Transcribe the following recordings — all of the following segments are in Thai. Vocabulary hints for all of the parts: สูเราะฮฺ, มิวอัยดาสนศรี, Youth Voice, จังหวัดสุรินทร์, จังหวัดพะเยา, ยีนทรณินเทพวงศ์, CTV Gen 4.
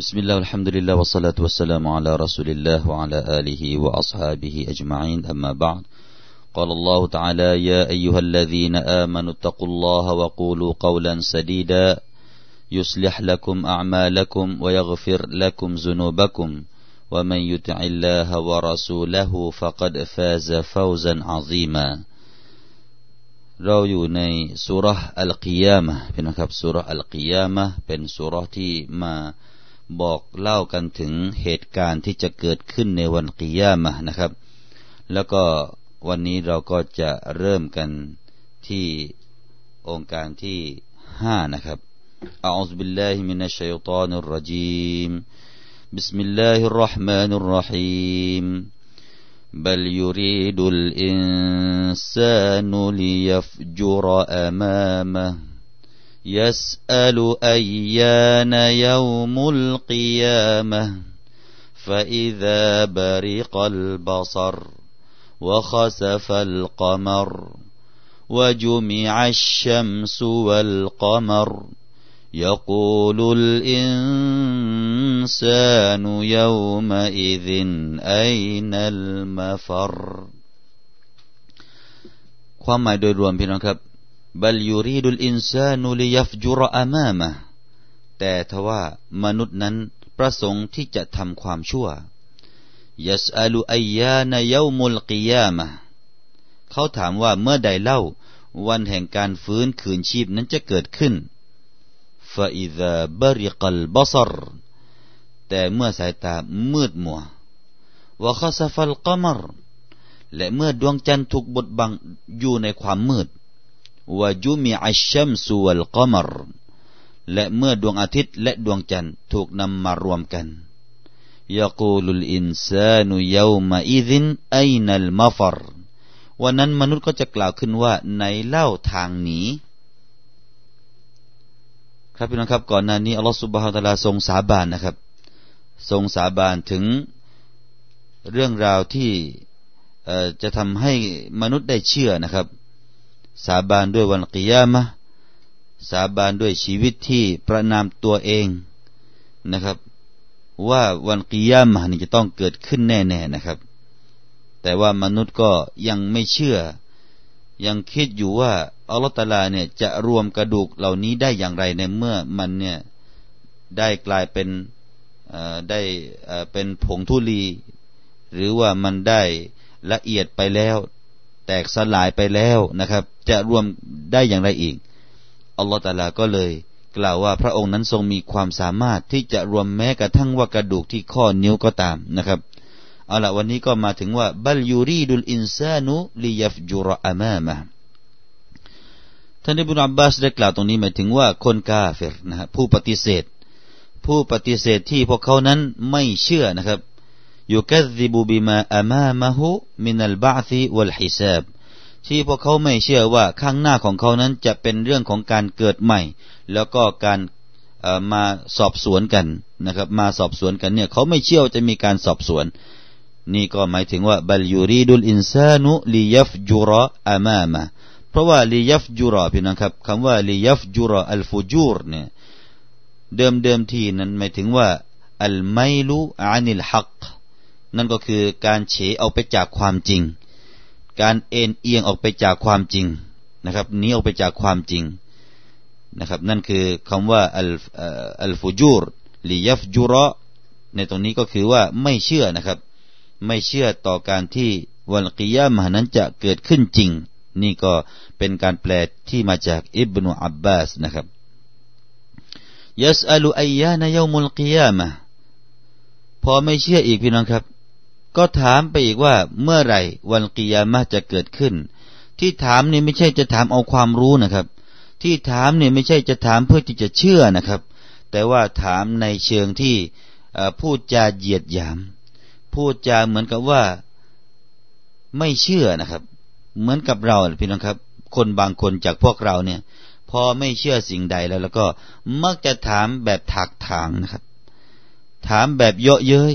بسم الله والحمد لله والصلاة والسلام على رسول الله وعلى آله وأصحابه أجمعين أما بعد قال الله تعالى يا أيها الذين آمنوا اتقوا الله وقولوا قولا سديدا يصلح لكم أعمالكم ويغفر لكم ذنوبكم ومن يطع الله ورسوله فقد فاز فوزا عظيما เราอยู่ในซูเราะห์อัลกิยามะห์พี่น้องครับซูเราะห์อัลกิยามะห์เป็นซูเราะห์ที่มาบอกเล่ากันถึงเหตุการณ์ที่จะเกิดขึ้นในวันกิยามะห์นะครับแล้วก็วันนี้เราก็จะเริ่มกันที่องค์การที่5นะครับอะอูซุบิลลาฮิมินัชชัยฏอนิรเราะญีมบิสมิลลาฮิรเราะห์มานิรเราะฮีมبل يريد الإنسان ليفجر أمامه يسأل أيان يوم القيامة فإذا برق البصر وخسف القمر وجمع الشمس والقمر يقول الإنسان يومئذ أين المفر ความหมายโดยรวมพี่น้องครับ بل يريد الإنسان ليفجر أمامه แต่ทว่ามนุษย์นั้นประสงค์ที่จะทำความชั่ว يسأل أيان يوم القيامة เขาถามว่าเมื่อใดเล่าวันแห่งการฟื้นคืนชีพนั้นจะเกิดขึ้นفإذا برق البصر แต่เมื่อสายตามืดมัว وخسف القمر และเมื่อดวงจันทร์ถูกบดบังอยู่ในความมืด وجمع الشمس والقمر และเมื่อดวงอาทิตย์และดวงจันทร์ถูกนำมารวมกัน يقول الإنسان يومئذ أين المفر วันนั้นมนุษย์ก็จะกล่าวขึ้นว่าไหนเล่าทางหนีครับพี่น้องครับก่อนหน้านี้อัลลอฮฺซุบฮานะฮูวะตะอาลาทรงสาบานนะครับทรงสาบานถึงเรื่องราวที่จะทำให้มนุษย์ได้เชื่อนะครับสาบานด้วยวันกิยามะห์สาบานด้วยชีวิตที่ประนามตัวเองนะครับว่าวันกิยามะห์นี่จะต้องเกิดขึ้นแน่ๆนะครับแต่ว่ามนุษย์ก็ยังไม่เชื่อยังคิดอยู่ว่าอัลเลาะห์ตะอาลาเนี่ยจะรวมกระดูกเหล่านี้ได้อย่างไรในเมื่อมันเนี่ยได้กลายเป็นเป็นผงธุลีหรือว่ามันได้ละเอียดไปแล้วแตกสลายไปแล้วนะครับจะรวมได้อย่างไรอีกอัลเลาะห์ตะอาลาก็เลยกล่าวว่าพระองค์นั้นทรงมีความสามารถที่จะรวมแม้กระทั่งว่ากระดูกที่ข้อนิ้วก็ตามนะครับเอาล่ะวันนี้ก็มาถึงว่าบัลยูรีดุลอินซานุลิยัฟจุรอามามะท่านอิบนุอับบาสได้กล่าวตรงนี้หมายถึงว่าคนกาเฟรนะฮะผู้ปฏิเสธที่พวกเขานั้นไม่เชื่อนะครับยุกัซซิบุบิมาอามามะฮุมินัลบะอซิวัลฮิซาบที่พวกเขาไม่เชื่อว่าข้างหน้าของเขานั้นจะเป็นเรื่องของการเกิดใหม่แล้วก็การมาสอบสวนกันนะครับมาสอบสวนกันเนี่ยเขาไม่เชื่อจะมีการสอบสวนนี่ก็หมายถึงว่าบัลยูรีดุลอินซานุลิยัฟจุรออามามะเพราะว่าลิยัฟจุรอพี่น้องครับคำว่าลิยัฟจุรออัลฟูจูรเนี่ยเดิมทีนั้นหมายถึงว่าอัลไมลุอานิลฮักนั่นก็คือการเฉยเอาไปจากความจริงการเอ็นเอียงออกไปจากความจริงนะครับหนีออกไปจากความจริงนะครับนั่นคือคำว่าอัลฟูจูรลิยัฟจุรอในตรงนี้ก็คือว่าไม่เชื่อนะครับไม่เชื่อต่อการที่วันกิยามะห์นั้นจะเกิดขึ้นจริงนี่ก็เป็นการแปลที่มาจากอิบนุอับบาสนะครับยัสอัลุอัยยานะยอมุลกิยามะห์พอไม่เชื่ออีกพี่น้องครับก็ถามไปอีกว่าเมื่อไหร่วันกิยามะห์จะเกิดขึ้นที่ถามนี่ไม่ใช่จะถามเอาความรู้นะครับที่ถามนี่ไม่ใช่จะถามเพื่อที่จะเชื่อนะครับแต่ว่าถามในเชิงที่พูดจาเหยียดหยามพูดจาเหมือนกับว่าไม่เชื่อนะครับเหมือนกับเราพี่น้องครับคนบางคนจากพวกเราเนี่ยพอไม่เชื่อสิ่งใดแล้วก็มักจะถามแบบถากถางนะครับถามแบบเยาะเย้ย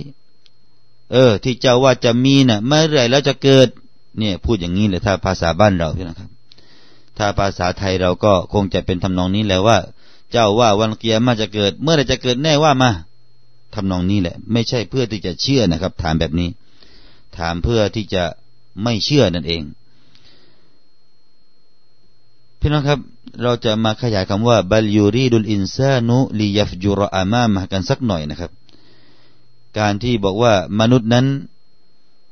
ที่เจ้าว่าจะมีนะเมื่อไหร่แล้วจะเกิดเนี่ยพูดอย่างนี้เลยถ้าภาษาบ้านเราพี่น้องครับถ้าภาษาไทยเราก็คงจะเป็นทำนองนี้แล้วว่าเจ้าว่าวันกิยามะห์จะเกิดเมื่อไหร่จะเกิดแน่ว่ามา ทำนองนี้แหละไม่ใช่เพื่อที่จะเชื่อนะครับถามแบบนี้ถามเพื่อที่จะไม่เชื่อนั่นเองพี่น้องครับเราจะมาขยายคำว่าบัลยูรีดุลอินซานุลิยัฟจุรอามามะกันสักหน่อยนะครับการที่บอกว่ามนุษย์นั้น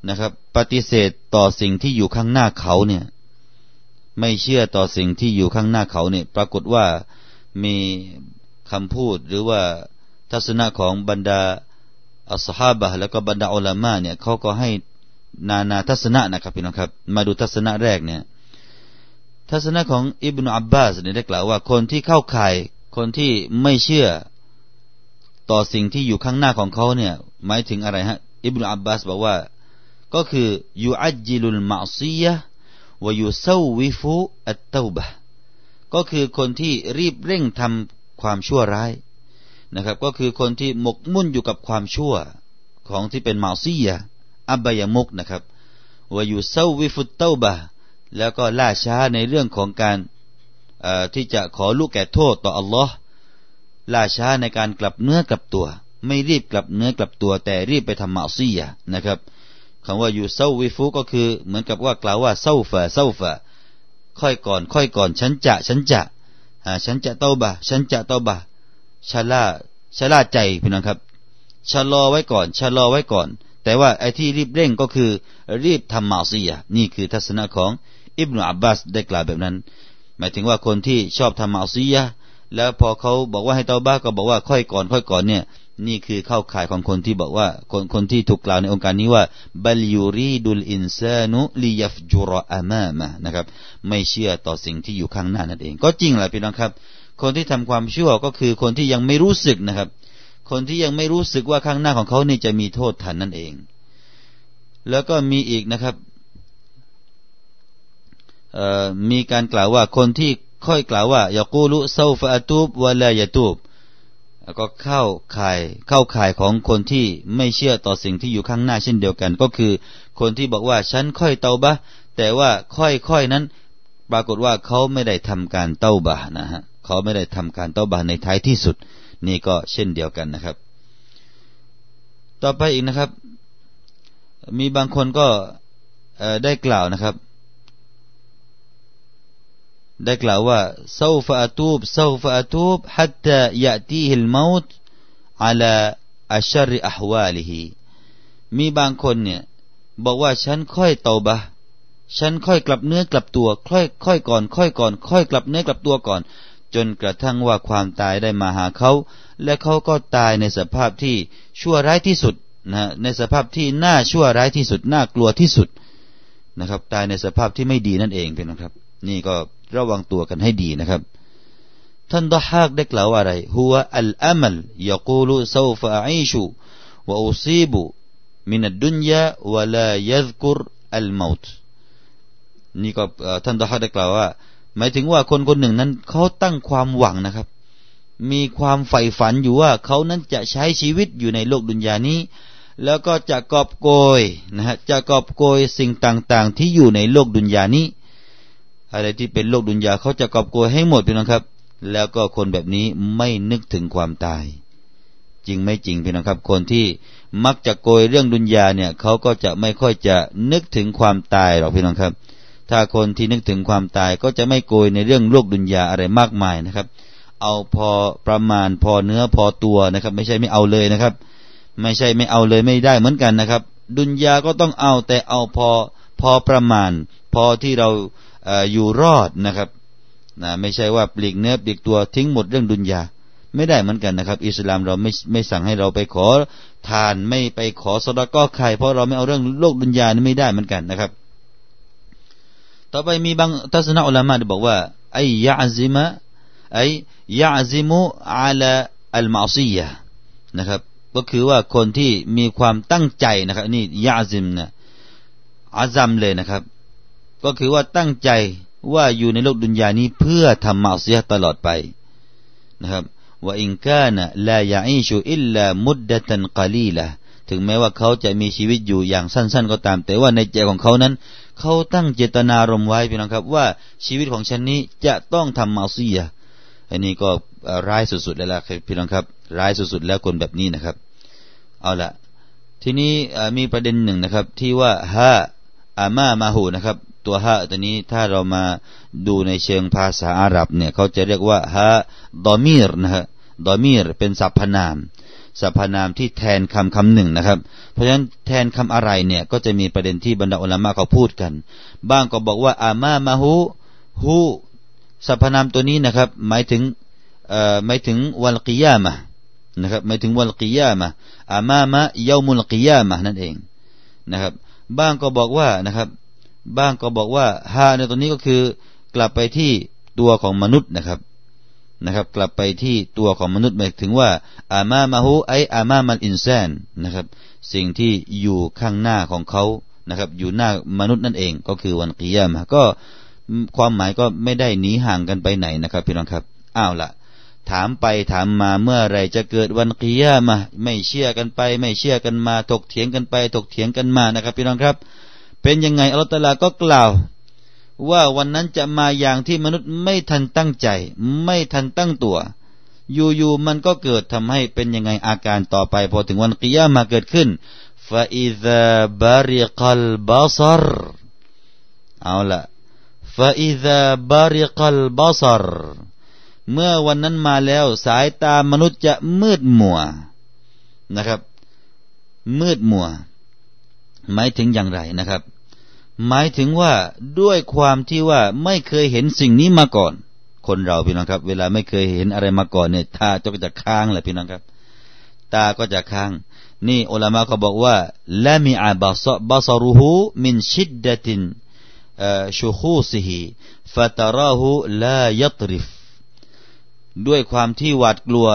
นะครับปฏิเสธต่อสิ่งที่อยู่ข้างหน้าเขาเนี่ยไม่เชื่อต่อสิ่งที่อยู่ข้างหน้าเขาเนี่ยปรากฏว่ามีคำพูดหรือว่าทัศนะของบรรดาอัศฮาบะห์แล้วก็บรรดาอุลามะเนี่ยเขาก็ให้นานาทัศนะนะครับพี่น้องครับมาดูทัศนะแรกเนี่ยทัศนะของอิบนุอับบาสเนี่ยได้กล่าวว่าคนที่เข้าข่ายคนที่ไม่เชื่อต่อสิ่งที่อยู่ข้างหน้าของเขาเนี่ยหมายถึงอะไรฮะอิบนุอับบาสบอกว่าก็คือยูอัจจิลุลมะอซียะห์วะยูซอวิฟุอัตเตาบะห์ก็คือคนที่รีบเร่งทำความชั่วร้ายนะครับก็คือคนที่หมกมุ่นอยู่กับความชั่วของที่เป็นมะอซียะห์อบายมุขนะครับวะยูซอวิฟุอัตเตาบะห์แล้วก็ล่าช้าในเรื่องของการที่จะขอลูกแก่โทษต่ออัลลอฮ์ล่าช้าในการกลับเนื้อกลับตัวไม่รีบกลับเนื้อกลับตัวแต่รีบไปทำมะอซียะห์นะครับคำว่ายูซอวิฟุก็คือเหมือนกับว่ากล่าวว่าซอฟะค่อยก่อนฉันจะเตาบะชะล่าใจพี่น้องครับชะลอไว้ก่อนแต่ว่าไอ้ที่รีบเร่งก็คือรีบทำมะอซียะห์นี่คือทัศนะของอิบนุอับบาสได้กล่าวแบบนั้นหมายถึงว่าคนที่ชอบทำมะอซียะห์แล้วพอเขาบอกว่าให้เตาบะห์ก็บอกว่าค่อยก่อนเนี่ยนี่คือเข้าข่ายของคนที่บอกว่าคนที่ถูกกล่าวในองค์การนี้ว่าบัลยูรีดุลอินซานุลิยัฟจุรอามามะนะครับไม่เชื่อต่อสิ่งที่อยู่ข้างหน้านั่นเองก็จริงแหละพี่น้องครับคนที่ทำความชั่วก็คือคนที่ยังไม่รู้สึกนะครับคนที่ยังไม่รู้สึกว่าข้างหน้าของเขานี่จะมีโทษทันนั่นเองแล้วก็มีอีกนะครับมีการกล่าวว่าคนที่ค่อยกล่าวว่ายะกูลุซอฟะอะตูบวะลายะตูบก็เข้าข่ายของคนที่ไม่เชื่อต่อสิ่งที่อยู่ข้างหน้าเช่นเดียวกันก็คือคนที่บอกว่าฉันค่อยเตาบะแต่ว่าค่อยนั้นปรากฏว่าเขาไม่ได้ทำการเตาบะนะฮะเขาไม่ได้ทำการเตาบะในท้ายที่สุดนี่ก็เช่นเดียวกันนะครับต่อไปอีกนะครับมีบางคนก็ได้กล่าวนะครับได้กล่าวว่าซอฟะอะตูบ حتى يأتيه الموت على أشر أحواله มีบางคนเนี่ยบอกว่าฉันค่อยเตาบะฉันค่อยกลับเนื้อกลับตัวค่อยก่อนค่อยกลับเนื้อกลับตัวก่อนจนกระทั่งว่าความตายได้มาหาเขาและเขาก็ตายในสภาพที่ชั่วร้ายที่สุดนะในสภาพที่น่าชั่วร้ายที่สุดน่ากลัวที่สุดนะครับตายในสภาพที่ไม่ดีนั่นเองเป็นนะครับนี่ก็ระวังตัวกันให้ดีนะครับท่านดะฮากได้กล่าวว่าอะไรฮุวะอัลอามัลยะกูลุซอฟะอะอีชุวะอูซีบุมินัดดุนยาวะลายัซกุรอัลเมาตนี่ก็ท่านดะฮากได้กล่าวว่าหมายถึงว่าคนๆหนึ่งนั้นเขาตั้งความหวังนะครับมีความใฝ่ฝันอยู่ว่าเขานั้นจะใช้ชีวิตอยู่ในโลกดุนยานี้แล้วก็จะกอบโกยนะฮะจะกอบโกยสิ่งต่างๆที่อยู่ในโลกดุนยานี้อะไรที่เป็นโลกดุนยาเขาจะกอบโกยให้หมดพี่น้องครับแล้วก็คนแบบนี้ไม่นึกถึงความตายจริงไม่จริงพี่น้องครับคนที่มักจะโกยเรื่องดุนยาเนี่ยเขาก็จะไม่ค่อยจะนึกถึงความตายหรอกพี่น้องครับถ้าคนที่นึกถึงความตายก็จะไม่โกยในเรื่องโลกดุนยาอะไรมากมายนะครับเอาพอประมาณพอเนื้อพอตัวนะครับไม่ใช่ไม่เอาเลยนะครับไม่ใช่ไม่เอาเลยไม่ได้เหมือนกันนะครับดุนยาก็ต้องเอาแต่เอาพอประมาณพอที่เราอยู่รอดนะครับนะไม่ใช่ว่าปลีกเนื้อปลีกตัวทิ้งหมดเรื่องดุนยาไม่ได้เหมือนกันนะครับอิสลามเราไม่สั่งให้เราไปขอทานไม่ไปขอซะดะกอฮ์ใครเพราะเราไม่เอาเรื่องโลกดุนยานี่ไม่ได้เหมือนกันนะครับต่อไปมีบางทัศนะอุลามะห์บอกว่าอัยยะอซิมุอะลาอัลมะอซียะห์นะครับก็คือว่าคนที่มีความตั้งใจนะครับนี่ยะอซิมนะอะซัมเลยนะครับก็คือว่าตั้งใจว่าอยู่ในโลกดุนยานี้เพื่อทำมะอซียะห์ตลอดไปนะครับวะอินกานะลายะอีชุอิลลามุดดะตันกะลีละถึงแม้ว่าเขาจะมีชีวิตอยู่อย่างสั้นๆก็ตามแต่ว่าในใจของเขานั้นเขาตั้งเจตนารมณ์ไว้พี่น้องครับว่าชีวิตของฉันนี้จะต้องทำมะอซียะห์อันนี้ก็ร้ายสุดๆแล้วล่ะพี่น้องครับร้ายสุดๆแล้วคนแบบนี้นะครับ เอาละทีนี้มีประเด็นหนึ่งนะครับที่ว่าฮะอามามาหูนะครับตัวฮะตัวนี้ถ้าเรามาดูในเชิงภาษาอาหรับเนี่ยเขาจะเรียกว่าฮะดอมีรนะฮะดอมีรเป็นสรรพนามที่แทนคำหนึ่งนะครับเพราะฉะนั้นแทนคำอะไรเนี่ยก็จะมีประเด็นที่บรรดาอุลามะเขาพูดกันบ้างก็บอกว่าอามามาหูหูสรรพนามตัวนี้นะครับหมายถึงวันกิยามะนะครับหมายถึงวันกิยามะอามามะยามุลกิยามะนั่นเองนะครับบ้างก็บอกว่านะครับบ้างก็บอกว่าฮาในตัวนี้ก็คือกลับไปที่ตัวของมนุษย์นะครับกลับไปที่ตัวของมนุษย์หมายถึงว่าอามามะฮูไออามามันอินซานนะครับสิ่งที่อยู่ข้างหน้าของเขานะครับอยู่หน้ามนุษย์นั่นเองก็คือวันกิยามะก็ความหมายก็ไม่ได้หนีห่างกันไปไหนนะครับพี่น้องครับอ้าวละถามไปถามมาเมื่อไรจะเกิดวันกิยามะห์ไม่เชื่อกันไปไม่เชื่อกันมาถกเถียงกันไปถกเถียงกันมานะครับพี่น้องครับเป็นยังไงอัลเลาะห์ตะอาลาก็กล่าวว่าวันนั้นจะมาอย่างที่มนุษย์ไม่ทันตั้งใจไม่ทันตั้งตัวอยู่ๆมันก็เกิดทำให้เป็นยังไงอาการต่อไปพอถึงวันกิยามะห์เกิดขึ้นฟะอิซาบาริกัลบาซรเอาละฟะอิซาบาริกัลบาซรเมื่อวันนั้นมาแล้วสายตามนุษย์จะมืดมัวนะครับมืดมัวหมายถึงอย่างไรนะครับหมายถึงว่าด้วยความที่ว่าไม่เคยเห็นสิ่งนี้มาก่อนคนเราพี่น้องครับเวลาไม่เคยเห็นอะไรมาก่อนเนี่ยตาก็จะค้างแหละพี่น้องครับตาก็จะค้างนี่อุลามะเขาบอกว่าละมิอาบัสรุฮูมินชิดดะตินชูคูซิฮิฟะตาราฮูลายัตริฟด้วยความที่หวาดกลัว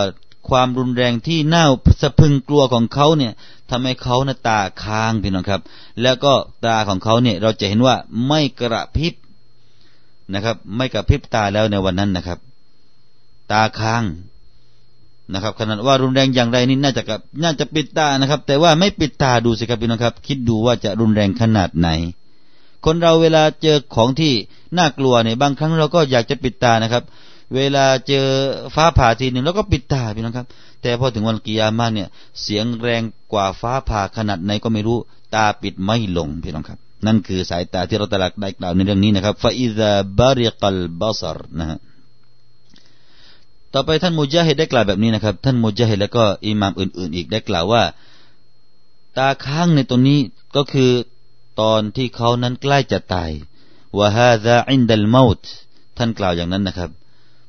ความรุนแรงที่น่าสะพึงกลัวของเขาเนี่ยทำให้เขาหน้าตาค้างพี่น้องครับแล้วก็ตาของเขาเนี่ยเราจะเห็นว่าไม่กระพริบนะครับไม่กระพริบตาแล้วในวันนั้นนะครับตาค้างนะครับขนาดว่ารุนแรงอย่างไรนี่น่าจะปิดตานะครับแต่ว่าไม่ปิดตาดูสิครับพี่น้องครับคิดดูว่าจะรุนแรงขนาดไหนคนเราเวลาเจอของที่น่ากลัวเนี่ยบางครั้งเราก็อยากจะปิดตานะครับเวลาเจอฟ้าผ่าทีหนึ่งแล้วก็ปิดตาพี่น้องครับแต่พอถึงวันกิยามะห์เนี่ยเสียงแรงกว่าฟ้าผ่าขนาดไหนก็ไม่รู้ตาปิดไม่ลงพี่น้องครับนั่นคือสายตาที่เราตะลักได้กล่าวในเรื่องนี้นะครับฟะอิซาบาริกัลบาซรนะฮะต่อไปท่านมุญาฮิดได้กล่าวแบบนี้นะครับท่านมุญาฮิดแล้วก็อิหม่ามอื่นๆอีกได้กล่าวว่าตาค้างในตรงนี้ก็คือตอนที่เขานั้นใกล้จะตายวะฮาซาอินดัลเมาตท่านกล่าวอย่างนั้นนะครับ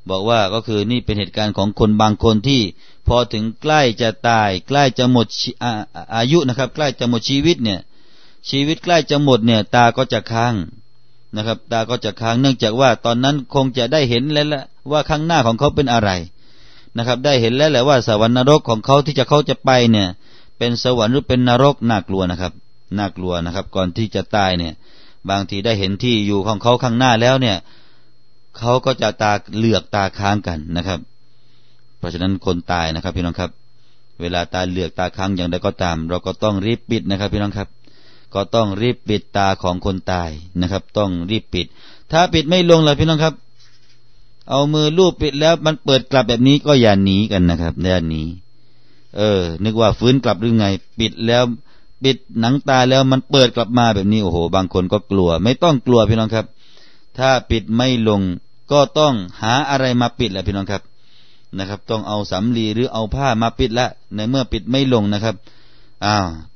บอกว่าก็คือนี่เป็นเหตุการณ์ของคนบางคนที่พอถึงใกล้จะตายใกล้จะหมดอายุนะครับใกล้จะหมดชีวิตเนี่ยชีวิตใกล้จะหมดเนี่ยตาก็จะค้างนะครับตาก็จะค้างเนื่องจากว่าตอนนั้นคงจะได้เห็นแล้วละว่าข้างหน้าของเขาเป็นอะไรนะครับได้เห็นแล้วแหละว่าสวรรค์นรกของเขาที่จะเขาจะไปเนี่ยเป็นสวรรค์หรือเป็นนรกน่ากลัวนะครับน่ากลัวนะครับก่อนที่จะตายเนี่ยบางทีได้เห็นที่อยู่ของเขาข้างหน้าแล้วเนี่ยเขาก็จะตาเหลือกตาค้างกันนะครับเพราะฉะนั้นคนตายนะครับพี่น้องครับเวลาตาเหลือกตาค้างอย่างใดก็ตามเราก็ต้องรีบปิดนะครับพี่น้องครับก็ต้องรีบปิดตาของคนตายนะครับต้องรีบปิดถ้าปิดไม่ลงล่ะพี่น้องครับเอามือลูบปิดแล้วมันเปิดกลับแบบนี้ก็อย่าหนีกันนะครับอย่าหนีนึกว่าฟื้นกลับหรือไงปิดแล้วปิดหนังตาแล้วมันเปิดกลับมาแบบนี้โอ้โหบางคนก็กลัวไม่ต้องกลัวพี่น้องครับถ้าปิดไม่ลงก็ต้องหาอะไรมาปิดแหละพี่น้องครับนะครับต้องเอาสำลีหรือเอาผ้ามาปิดละในเมื่อปิดไม่ลงนะครับ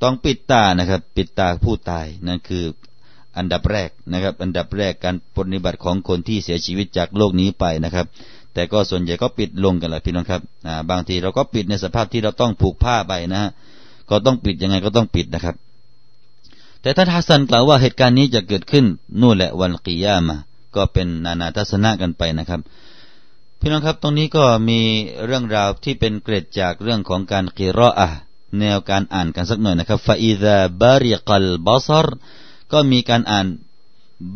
ต้องปิดตานะครับปิดตาผู้ตายนั่นคืออันดับแรกนะครับอันดับแรกการปฏิบัติของคนที่เสียชีวิตจากโลกนี้ไปนะครับแต่ก็ส่วนใหญ่ก็ปิดลงกันแหละพี่น้องครับบางทีเราก็ปิดในสภาพที่เราต้องผูกผ้าไปนะฮะก็ต้องปิดยังไงก็ต้องปิดนะครับแต่ท่านฮัสซันกล่าวว่าเหตุการณ์นี้จะเกิดขึ้นนู่นแหละวันกิยามะห์ก็เป็นนานาทัศนะกันไปนะครับพี่น้องครับตรงนี้ก็มีเรื่องราวที่เป็นเกร็ดจากเรื่องของการกิรออะห์แนวการอ่านกันสักหน่อยนะครับฟะอิซาบาริกัลบาซรก็มีการอ่าน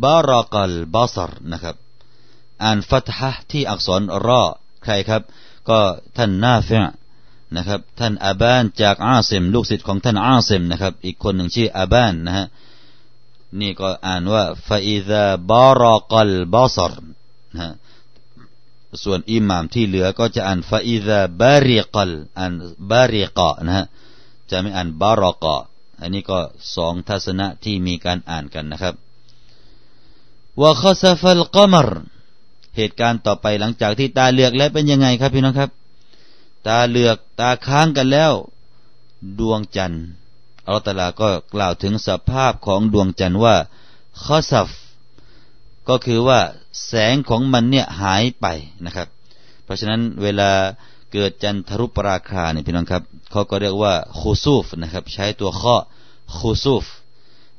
บารากัลบาซรนะครับอ่านฟัตฮะห์ที่อักษรรอใครครับก็ท่านนาฟิอ์นะครับท่านอาบานจากอาซิมลูกศิษย์ของท่านอาซิมนะครับอีกคนหนึ่งชื่ออาบานนะฮะนี่ก็อ่านว่าฟะอิซาบารากัลบาซรนะฮะส่วนอิหม่ามที่เหลือก็จะอ่านฟะอิซาบาริกัลอ่านบาริกะนะฮะ จะไม่อ่านบารอกะอันนี้ก็สองทัศนะที่มีการอ่านกันนะครับวะคอซาฟัลกอมรเหตุการณ์ต่อไปหลังจากที่ตาเหลือกแล้วเป็นยังไงครับพี่น้องครับตาเหลือกตาค้างกันแล้วดวงจันทร์อัลเลาะห์ตะอาลาก็กล่าวถึงสภาพของดวงจันทร์ว่าคอซัฟก็คือว่าแสงของมันเนี่ยหายไปนะครับเพราะฉะนั้นเวลาเกิดจันทรุปราคาเนี่ยพี่น้องครับเขาก็เรียกว่าคูซูฟนะครับใช้ตัวข้อคูซูฟ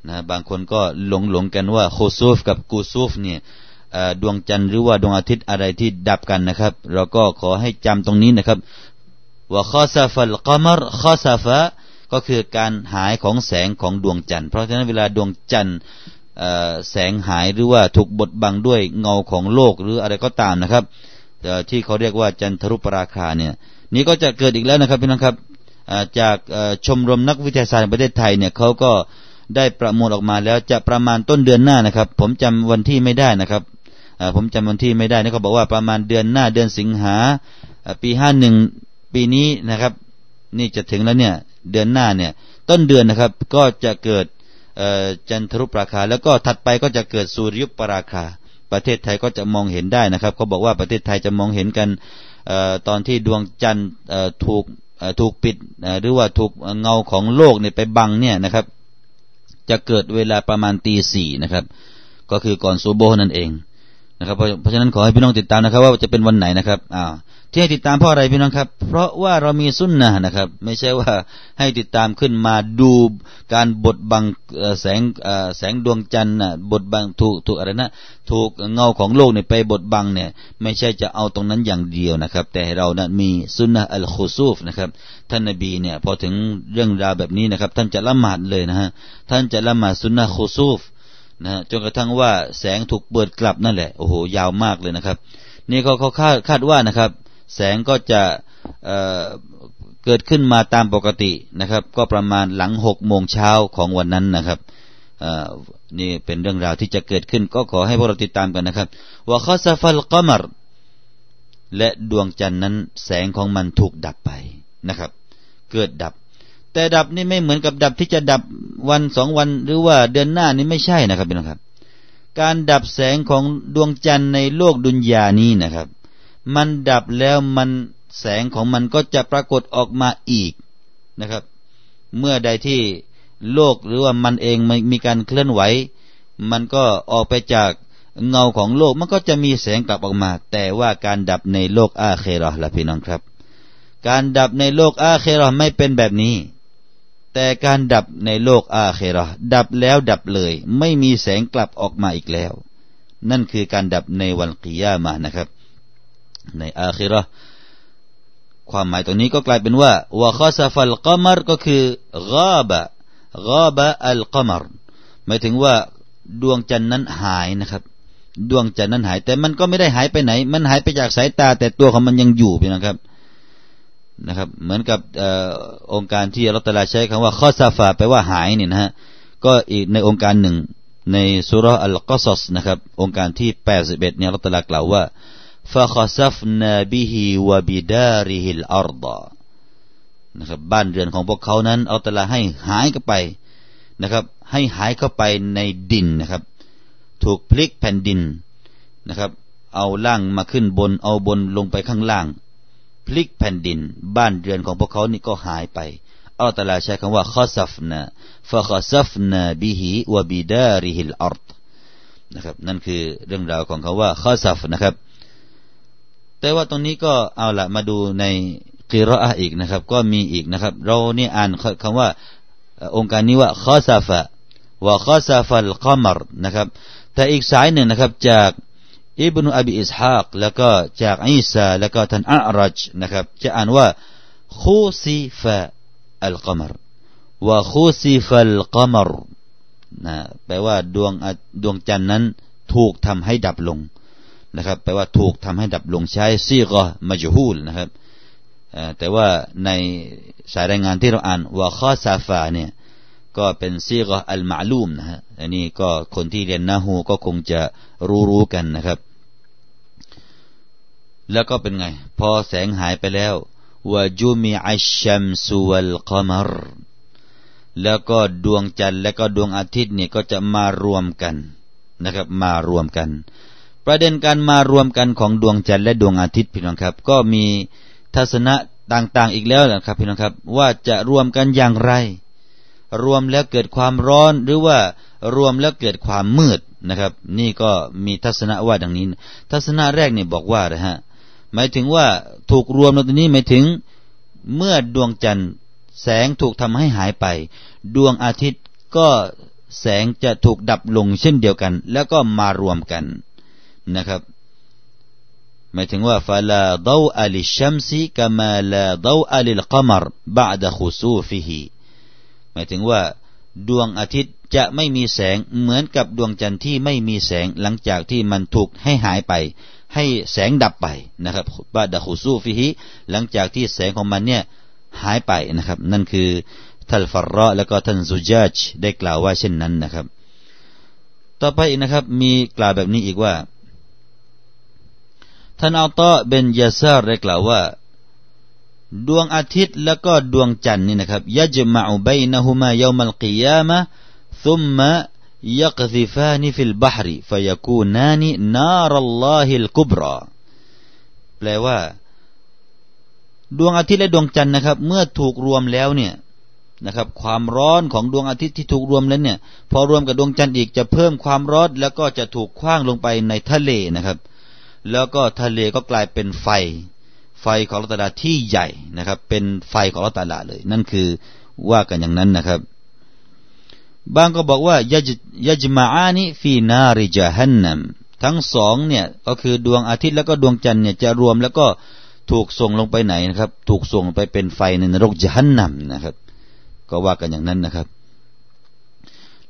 นะบางคนก็หลงกันว่าคูซูฟกับกูซูฟเนี่ยดวงจันทร์หรือว่าดวงอาทิตย์อะไรที่ดับกันนะครับเราก็ขอให้จำตรงนี้นะครับว่าคอซาฟัลกอมรคอซาฟะก็คือการหายของแสงของดวงจันทร์เพราะฉะนั้นเวลาดวงจันทร์แสงหายหรือว่าถูกบดบังด้วยเงาของโลกหรืออะไรก็ตามนะครับที่เขาเรียกว่าจันทรุปราคาเนี่ยนี่ก็จะเกิดอีกแล้วนะครับพี่น้องครับจากชมรมนักวิทยาศาสตร์ประเทศไทยเนี่ยเขาก็ได้ประมวลออกมาแล้วจะประมาณต้นเดือนหน้านะครับผมจำวันที่ไม่ได้นะครับผมจำวันที่ไม่ได้นะเขาบอกว่าประมาณเดือนหน้าเดือนสิงหาปี51ปีนี้นะครับนี่จะถึงแล้วเนี่ยเดือนหน้าเนี่ยต้นเดือนนะครับก็จะเกิดจันทรุปราคาแล้วก็ถัดไปก็จะเกิดสุริยุปราคาประเทศไทยก็จะมองเห็นได้นะครับเขาบอกว่าประเทศไทยจะมองเห็นกันตอนที่ดวงจันทร์ถูกปิดหรือว่าถูกเงาของโลกเนี่ยไปบังเนี่ยนะครับจะเกิดเวลาประมาณ 4:00 นนะครับก็คือก่อนซุโบฮ์นั่นเองนะครับเพราะฉะนั้นขอให้พี่น้องติดตามนะครับว่าจะเป็นวันไหนนะครับที่ให้ติดตามเพราะอะไรพี่น้องครับเพราะว่าเรามีซุนนะห์นะครับไม่ใช่ว่าให้ติดตามขึ้นมาดูการบดบังแสงดวงจันทร์บดบังถูกอะไรนะถูกเงาของโลกเนี่ยไปบดบังเนี่ยไม่ใช่จะเอาตรงนั้นอย่างเดียวนะครับแต่เรานั้นมีซุนนะห์อัลคุซูฟนะครับท่านนบีเนี่ยพอถึงเรื่องราวแบบนี้นะครับท่านจะละหมาดเลยนะฮะท่านจะละหมาดซุนนะห์คุซูฟนะจนกระทั่งว่าแสงถูกเปิดกลับนั่นแหละโอ้โหยาวมากเลยนะครับนี่เขาคาดว่านะครับแสงก็จะเกิดขึ้นมาตามปกตินะครับก็ประมาณหลัง 6:00 น.ของวันนั้นนะครับนี่เป็นเรื่องราวที่จะเกิดขึ้นก็ขอให้พวกเราติดตามกันนะครับวะคอซะฟัลกอมรและดวงจันทร์นั้นแสงของมันถูกดับไปนะครับเกิดดับแต่ดับนี่ไม่เหมือนกับดับที่จะดับวัน2วันหรือว่าเดือนหน้านี่ไม่ใช่นะครับพี่น้องครับการดับแสงของดวงจันทร์ในโลกดุนยานี้นะครับมันดับแล้วมันแสงของมันก็จะปรากฏออกมาอีกนะครับเมื่อใดที่โลกหรือว่ามันเองมีการเคลื่อนไหวมันก็ออกไปจากเงาของโลกมันก็จะมีแสงกลับออกมาแต่ว่าการดับในโลกอาคิเราะห์ล่ะพี่น้องครับการดับในโลกอาคิเราะห์ไม่เป็นแบบนี้แต่การดับในโลกอาคิเราะห์ดับแล้วดับเลยไม่มีแสงกลับออกมาอีกแล้วนั่นคือการดับในวันกิยามะห์นะครับในอาคิเราะห์ความหมายตรงนี้ก็กลายเป็นว่าวะคอซะฟัลกอมรก็คือกาบะอัลกอมรหมายถึงว่าดวงจันทร์นั้นหายนะครับดวงจันทร์นั้นหายแต่มันก็ไม่ได้หายไปไหนมันหายไปจากสายตาแต่ตัวของมันยังอยู่พี่น้องครับนะครับเหมือนกับองค์การที่อัลเลาะห์ตะอาลาใช้คำว่าคอซะฟะแปลว่าหายนี่นะฮะก็อีกในองค์การหนึ่งในซูเราะห์อัลกอซอซนะครับองค์การที่81เนี่ยอัลเลาะห์ตะอาลากล่าวว่าفَخَسَفْنَا بِهِ وَبِدَارِهِ الْأَرْضَ นะครับบ้านเรือนของพวกเขานั้นอัลเลาะห์ตะอาลาให้หายเข้าไปนะครับให้หายเข้าไปในดินนะครับถูกพลิกแผ่นดินนะครับเอาล่างมาขึ้นบนเอาบนลงไปข้างล่างพลิกแผ่นดินบ้านเรือนของพวกเขานี่ก็หายไปอัลเลาะห์ตะอาลาใช้คำว่า خَسَفْنَا فَخَسَفْنَا بِهِ وَبِدَارِهِ الْأَرْضَ นะครับนั่นคือเรื่องราวของคำว่าคอซัฟนะครับแต่ว่าตรงนี้ก็เอาละมาดูในกิรออะห์อีกนะครับก็มีอีกนะครับเรานี่อ่านคำว่าองค์การนี้ว่าคอซะฟะวะคอซะฟัลกอมรนะครับแต่อีกสายหนึ่งนะครับจากอิบนุอบีอิสฮากแล้วก็จากอีซาแล้วก็ท่านอะอ์รัจนะครับจะอ่านว่าคูซิฟะอัลกอมรวะคูซิฟัลกอมรนะแปลว่าดวงจันทร์นั้นถูกทำให้ดับลงนะครับแปลว่าถูกทำให้ดับลงใช้ซีกะห์มัจฮูลนะครับแต่ว่าในสายรายงานที่เราอ่านวะคอซะฟะเนี่ยก็เป็นซีกะห์อัลมะลูมนะฮะอันนี้ก็คนที่เรียนนะฮูก็คงจะรู้กันนะครับแล้วก็เป็นไงพอแสงหายไปแล้ว وَجُمِعَ الشَّمْسُ وَالْقَمَرُ แล้วก็ดวงจันทร์และก็ดวงอาทิตย์นี่ก็จะมารวมกันนะครับมารวมกันประเด็นการมารวมกันของดวงจันทร์และดวงอาทิตย์พี่น้องครับก็มีทัศนะต่างๆอีกแล้วนะครับพี่น้องครับว่าจะรวมกันอย่างไรรวมแล้วเกิดความร้อนหรือว่ารวมแล้วเกิดความมืดนะครับนี่ก็มีทัศนะว่าดังนี้ทัศนะแรกนี่บอกว่านะฮะหมายถึงว่าถูกรวมในที่นี้หมายถึงเมื่อดวงจันทร์แสงถูกทำให้หายไปดวงอาทิตย์ก็แสงจะถูกดับลงเช่นเดียวกันแล้วก็มารวมกันนะครับหมายถึงว่า فلا ضوء للشمس كما لا ضوء للقمر بعد خسوفه หมายถึงว่าดวงอาทิตย์จะไม่มีแสงเหมือนกับดวงจันทร์ที่ไม่มีแสงหลังจากที่มันถูกให้หายไปให้แสงดับไปนะครับ بعد خسوفه หลังจากที่แสงของมันเนี่ยหายไปนะครับนั่นคือท่านฟัรเราะห์แล้วก็ท่านซุจาจได้กล่าวว่าเช่นนั้นนะครับต่อไปนะครับมีกล่าวแบบนี้อีกว่าท่านอัตตาบินยาซาร์ได้กล่าวว่าดวงอาทิตย์และก็ดวงจันทร์นี่นะครับยัจมะอุบัยนะฮุมายอมัลกิยามะฮ์ซุมมะยักซิฟานิฟิลบะฮริฟะยะกูนานินารัลลอฮิลกุบรอแปลว่าดวงอาทิตย์และดวงจันทร์นะครับเมื่อถูกรวมแล้วเนี่ยนะครับความร้อนของดวงอาทิตย์ที่ถูกรวมแล้วเนี่ยพอรวมกับดวงจันทร์อีกจะเพิ่มความร้อนแล้วก็จะถูกขว้างลงไปในทะเลนะครับแล้วก็ทะเลก็กลายเป็นไฟของอัลเลาะห์ตะอาลาที่ใหญ่นะครับเป็นไฟของอัลเลาะห์ตะอาลาเลยนั่นคือว่ากันอย่างนั้นนะครับบางก็บอกว่ายัจมะอานิฟีนาริญะฮันนัมทั้งสองเนี่ยก็คือดวงอาทิตย์แล้วก็ดวงจันทร์เนี่ยจะรวมแล้วก็ถูกส่งลงไปไหนนะครับถูกส่งไปเป็นไฟในนรกญะฮันนัมนะครับก็ว่ากันอย่างนั้นนะครับ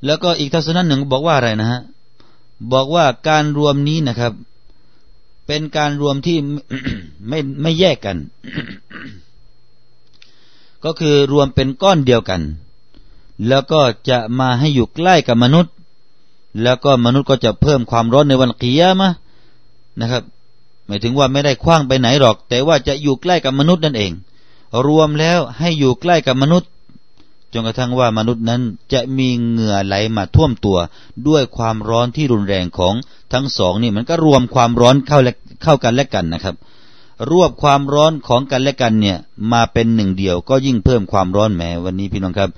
แล้วก็อีกทัศนะหนึ่งบอกว่าอะไรนะฮะบอกว่าการรวมนี้นะครับเป็นการรวมที่ ไม่แยกกัน ก็คือรวมเป็นก้อนเดียวกันแล้วก็จะมาให้อยู่ใกล้กับมนุษย์แล้วก็มนุษย์ก็จะเพิ่มความร้อนในวันกิยามะห์นะครับหมายถึงว่าไม่ได้ขว้างไปไหนหรอกแต่ว่าจะอยู่ใกล้กับมนุษย์นั่นเองรวมแล้วให้อยู่ใกล้กับมนุษย์จนกระทั่งว่ามนุษย์นั้นจะมีเหงื่อไหลมาท่วมตัวด้วยความร้อนที่รุนแรงของทั้งสองนี่มันก็รวมความร้อนเข้ากันและกันนะครับรวบความร้อนของกันและกันเนี่ยมาเป็นหนึ่งเดียวก็ยิ่งเพิ่มความร้อนแหมวันนี้พี่น้องครับ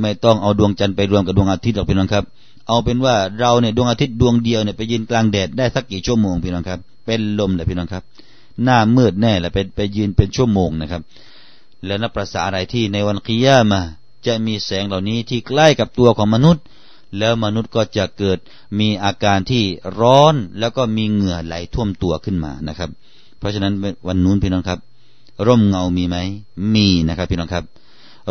ไม่ต้องเอาดวงจันทร์ไปรวมกับดวงอาทิตย์หรอกพี่น้องครับเอาเป็นว่าเราเนี่ยดวงอาทิตย์ดวงเดียวเนี่ยไปยืนกลางแดดได้สักกี่ชั่วโมงพี่น้องครับเป็นลมเลยพี่น้องครับหน้ามืดแน่แหละไปยืนเป็นชั่วโมงนะครับแล้วนับประสาอะไรที่ในวันกิยามะห์จะมีแสงเหล่านี้ที่ใกล้กับตัวของมนุษย์แล้วมนุษย์ก็จะเกิดมีอาการที่ร้อนแล้วก็มีเหงื่อไหลท่วมตัวขึ้นมานะครับเพราะฉะนั้นวันนู้นพี่น้องครับร่มเงามีไหมมีนะครับพี่น้องครับ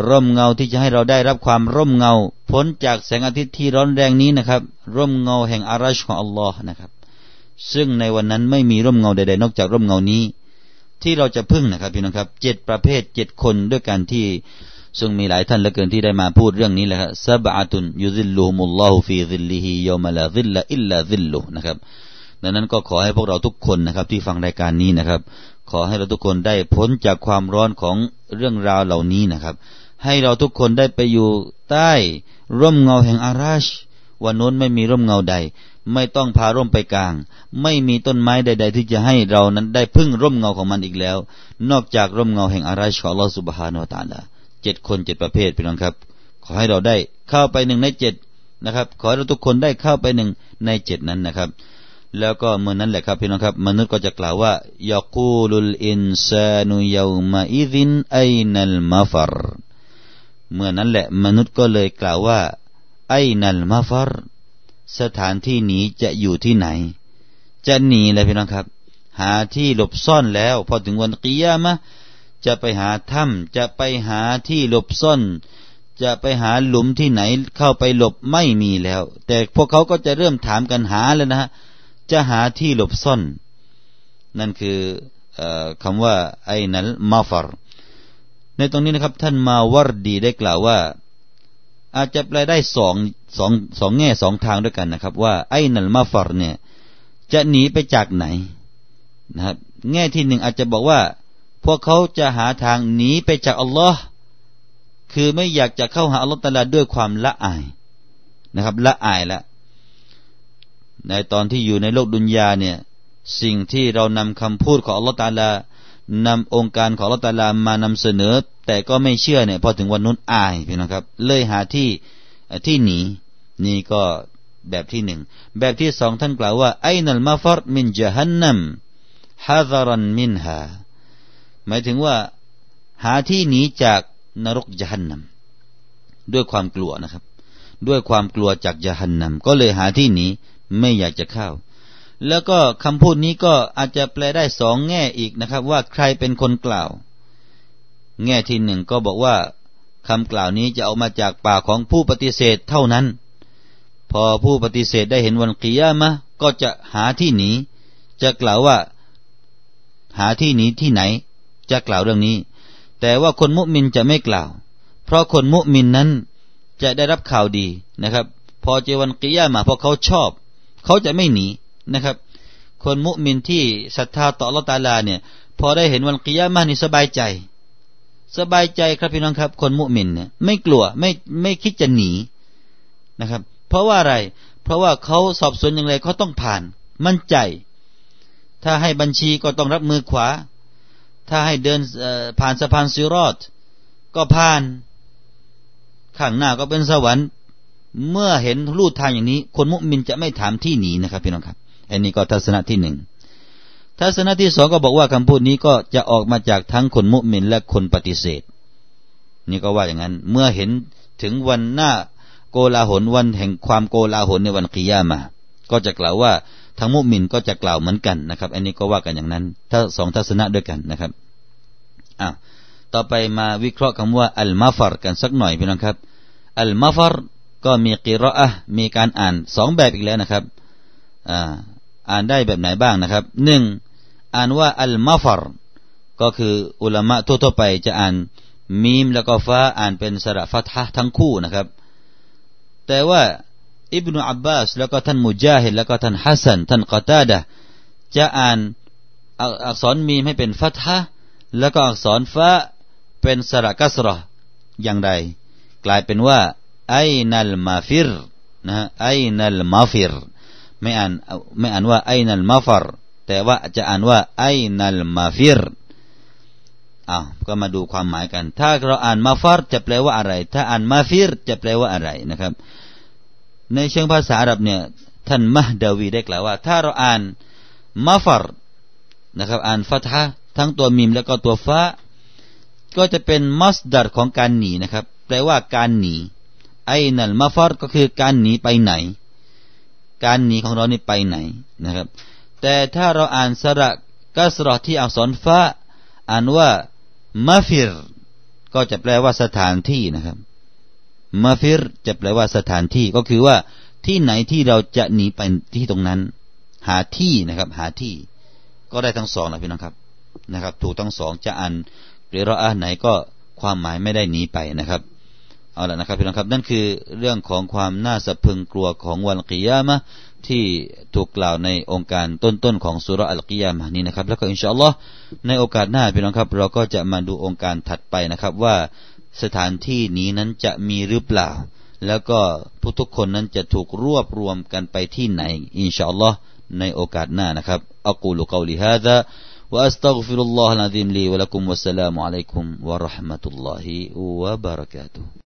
ร่มเงาที่จะให้เราได้รับความร่มเงาพ้นจากแสงอาทิตย์ที่ร้อนแรงนี้นะครับร่มเงาแห่งอารัชของอัลลอฮ์นะครับซึ่งในวันนั้นไม่มีร่มเงาใดๆนอกจากร่มเงานี้ที่เราจะพึ่งนะครับพี่น้องครับ7ประเภท7คนด้วยกันที่ซึ่งมีหลายท่านเหลือเกินที่ได้มาพูดเรื่องนี้แหละครับซะบะอะตุนยุซิลลุฮุมุลลอฮุฟีซิลลิฮิยอมะลาซิลละอิลลาซิลลุนะครับดังนั้นก็ขอให้พวกเราทุกคนนะครับที่ฟังรายการนี้นะครับขอให้เราทุกคนได้พ้นจากความร้อนของเรื่องราวเหล่านี้นะครับให้เราทุกคนได้ไปอยู่ใต้ร่มเงาแห่งอาราชวันนั้นไม่มีร่มเงาใดไม่ต้องพาร่มไปกลางไม่มีต้นไม้ใดๆที่จะให้เรานั้นได้พึ่งร่มเงาของมันอีกแล้วนอกจากร่มเงาแห่งอาราชของอัลเลาะห์ซุบฮานะฮูวะตะอาลา7คน7ประเภทพี่น้องครับขอให้เราได้เข้าไป1ใน7นะครับขอให้เราทุกคนได้เข้าไป1ใน7นั้นนะครับแล้วก็เมื่อนั้นแหละครับพี่น้องครับมนุษย์ก็จะกล่าวว่ายะกูลุลอินซานุยอมะอิซินไอนัลมัฟรเมื่อนั้นแหละมนุษย์ก็เลยกล่าวว่าไอนัลมัฟรสถานที่หนีจะอยู่ที่ไหนจะหนีเลยพี่น้องครับหาที่หลบซ่อนแล้วพอถึงวันกิยามะห์จะไปหาถ้ำจะไปหาที่หลบซ่อนจะไปหาหลุมที่ไหนเข้าไปหลบไม่มีแล้วแต่พวกเขาก็จะเริ่มถามกันหาแล้วนะฮะจะหาที่หลบซ่อนนั่นคือคำว่าไอนัลมาฟรในตรงนี้นะครับท่านมาวรดีได้กล่าวว่าอาจจะแปลได้สองแง่สองทางด้วยกันนะครับว่าไอนัลมาฟรเนี่ยจะหนีไปจากไหนนะครับแง่ที่หนึ่งอาจจะบอกว่า พวกเขาจะหาทางหนีไปจากอัลลอฮ์คือไม่อยากจะเข้าหาอัลลอฮ์ตะอาลาด้วยความละอายนะครับละอายละในตอนที่อยู่ในโลกดุนยาเนี่ยสิ่งที่เรานำคำพูดของอัลลอฮ์ตะอาลานำองค์การของอัลลอฮ์ตะอาลามานำเสนอแต่ก็ไม่เชื่อเนี่ยพอถึงวันนู้นอายพี่น้องครับเลยหาที่หนีนี่ก็แบบที่หนึ่งแบบที่สองท่านกล่าวว่าไอนัลมาฟัรมินจฮันนัมฮาซารันมินฮาหมายถึงว่าหาที่หนีจากนรกจฮันนัมด้วยความกลัวนะครับด้วยความกลัวจากจฮันนัมก็เลยหาที่หนีไม่อยากจะเข้าแล้วก็คำพูดนี้ก็อาจจะแปลได้สองแง่อีกนะครับว่าใครเป็นคนกล่าวแง่ที่หนึ่งก็บอกว่าคำกล่าวนี้จะเอามาจากปากของผู้ปฏิเสธเท่านั้นพอผู้ปฏิเสธได้เห็นวันกิยามะห์ก็จะหาที่หนีจะกล่าวว่าหาที่หนีที่ไหนจะกล่าวเรื่องนี้แต่ว่าคนมุมินจะไม่กล่าวเพราะคนมุมินนั้นจะได้รับข่าวดีนะครับพอเจอวันกิยามะห์พอเขาชอบเขาจะไม่หนีนะครับคนมุมินที่ศรัทธาต่ออัลเลาะห์ตะอาลาเนี่ยพอได้เห็นวันกิยามะห์นี่สบายใจครับพี่น้องครับคนมุมินเนี่ยไม่กลัวไม่คิดจะหนีนะครับเพราะว่าอะไรเพราะว่าเขาสอบสวนอย่างไรเขาต้องผ่านมั่นใจถ้าให้บัญชีก็ต้องรับมือขวาถ้าให้เดินผ่านสะพานซิรอตก็ผ่านข้างหน้าก็เป็นสวรรค์เมื่อเห็นลู่ทางอย่างนี้คนมุมินจะไม่ถามที่หนีนะครับพี่น้องครับอันนี้ก็ทัศนะที่หนึ่งทัศนะที่สองก็บอกว่าคำพูดนี้ก็จะออกมาจากทั้งคนมุมินและคนปฏิเสธนี่ก็ว่าอย่างนั้นเมื่อเห็นถึงวันหน้าโกลาหลวันแห่งความโกลาหลในวันกิยามะห์ก็จะกล่าวว่าทั้งมุมินก็จะกล่าวเหมือนกันนะครับอันนี้ก็ว่ากันอย่างนั้นถ้าสองทัศนะด้วยกันนะครับต่อไปมาวิเคราะห์คำว่าอัลมาฟัรกันสักหน่อยพี่น้องครับอัลมาฟัรก็มีกิรออะห์มีการอ่านสองแบบอีกแล้วนะครับอ่านได้แบบไหนบ้างนะครับหนึ่งอ่านว่าอัลมาฟัรก็คืออุลามะทั่วๆไปจะอ่านมีมแล้วก็ฟาอ่านเป็นสระฟัตฮะห์ทั้งคู่นะครับแต่ว่าอิบนุอับบาสแล้วก็ท่านมุญาฮิดแล้วก็ท่านฮัสซันท่านกอตาดะห์จะอ่านอักษรมีมให้เป็นฟัตฮะห์แล้วก็อักษรฟาเป็นสระกัสเราะห์อย่างไรกลายเป็นว่าไอนัลมาฟิรนะฮะไอนัลมาฟิรไม่อ่านว่าไอนัลมาฟัรแต่ว่าจะอ่านว่าไอนัลมาฟิรก็มาดูความหมายกันถ้าเราอ่านมาฟัรจะแปลว่าอะไรถ้าอ่านมาฟิรจะแปลว่าอะไรนะครับในเชิงภาษาอาหรับเนี่ยท่านมะดาวีได้กล่าวว่าถ้าเราอ่านมาฟัรนะครับอ่านฟัตฮะห์ทั้งตัวมีมแล้วก็ตัวฟาก็จะเป็นมัสดัรของการหนีนะครับแปลว่าการหนีไอนัลมาฟัรก็คือการหนีไปไหนการหนีของเรานี่ไปไหนนะครับแต่ถ้าเราอ่านสระกัสเราะห์ที่อักษรฟาอ่านว่ามาฟิรก็จะแปลว่าสถานที่นะครับมาฟิรจะแปลว่าสถานที่ก็คือว่าที่ไหนที่เราจะหนีไปที่ตรงนั้นหาที่นะครับหาที่ก็ได้ทั้งสองนะพี่น้องครับนะครับถูกทั้งสองจะอ่านหรือเราอ่านไหนก็ความหมายไม่ได้หนีไปนะครับเอาล่ะนะครับพี่น้องครับนั่นคือเรื่องของความน่าสะพรึงกลัวของวันกิยามะห์ที่ถูกกล่าวในองค์การต้นๆของซูเราะห์อัลกิยามะห์นี้นะครับแล้วก็อินชาอัลลอฮ์ในโอกาสหน้าพี่น้องครับเราก็จะมาดูองค์การถัดไปนะครับว่าสถานที่นี้นั้นจะมีหรือเปล่าแล้วก็ผู้ทุกคนนั้นจะถูกรวบรวมกันไปที่ไหนอินชาอัลลอฮ์ในโอกาสหน้านะครับอักูลุกอลิฮาซาوأستغفر الله العظيم لي ولكم والسلام عليكم ورحمة الله وبركاته